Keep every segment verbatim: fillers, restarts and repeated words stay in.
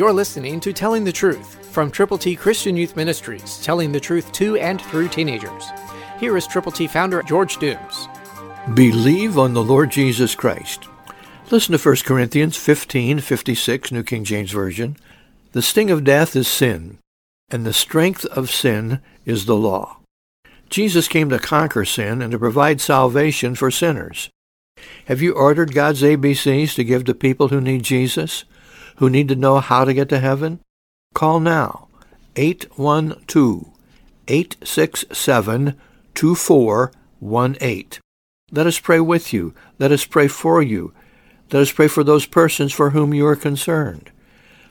You're listening to Telling the Truth from Triple T Christian Youth Ministries, telling the truth to and through teenagers. Here is Triple T founder George Dooms. Believe on the Lord Jesus Christ. Listen to First Corinthians fifteen fifty-six, New King James Version. The sting of death is sin, and the strength of sin is the law. Jesus came to conquer sin and to provide salvation for sinners. Have you ordered God's A B Cs to give to people who need Jesus? Who need to know how to get to heaven? Call now, eight one two, eight six seven, two four one eight. Let us pray with you. Let us pray for you. Let us pray for those persons for whom you are concerned.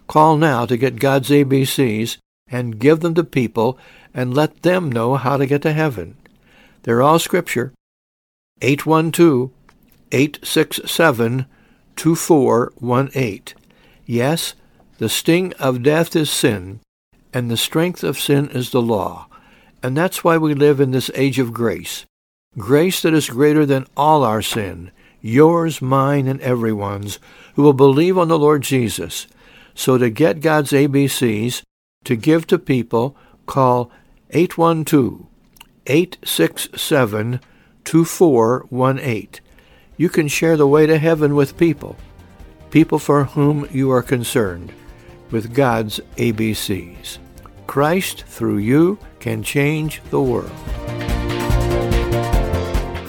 Call now to get God's A B Cs and give them to people and let them know how to get to heaven. They're all Scripture. eight one two, eight six seven, two four one eight. Yes, the sting of death is sin, and the strength of sin is the law. And that's why we live in this age of grace. Grace that is greater than all our sin, yours, mine, and everyone's, who will believe on the Lord Jesus. So to get God's A B Cs, to give to people, call eight one two, eight six seven, two four one eight. You can share the way to heaven with people. People for whom you are concerned, with God's A B Cs. Christ, through you, can change the world.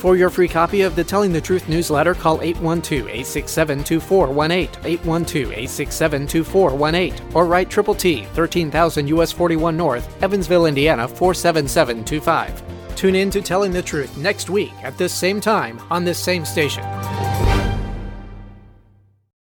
For your free copy of the Telling the Truth newsletter, call eight one two, eight six seven, two four one eight, eight one two, eight six seven, two four one eight, or write Triple T, thirteen thousand U S forty-one North, Evansville, Indiana, four seven seven two five. Tune in to Telling the Truth next week at this same time on this same station.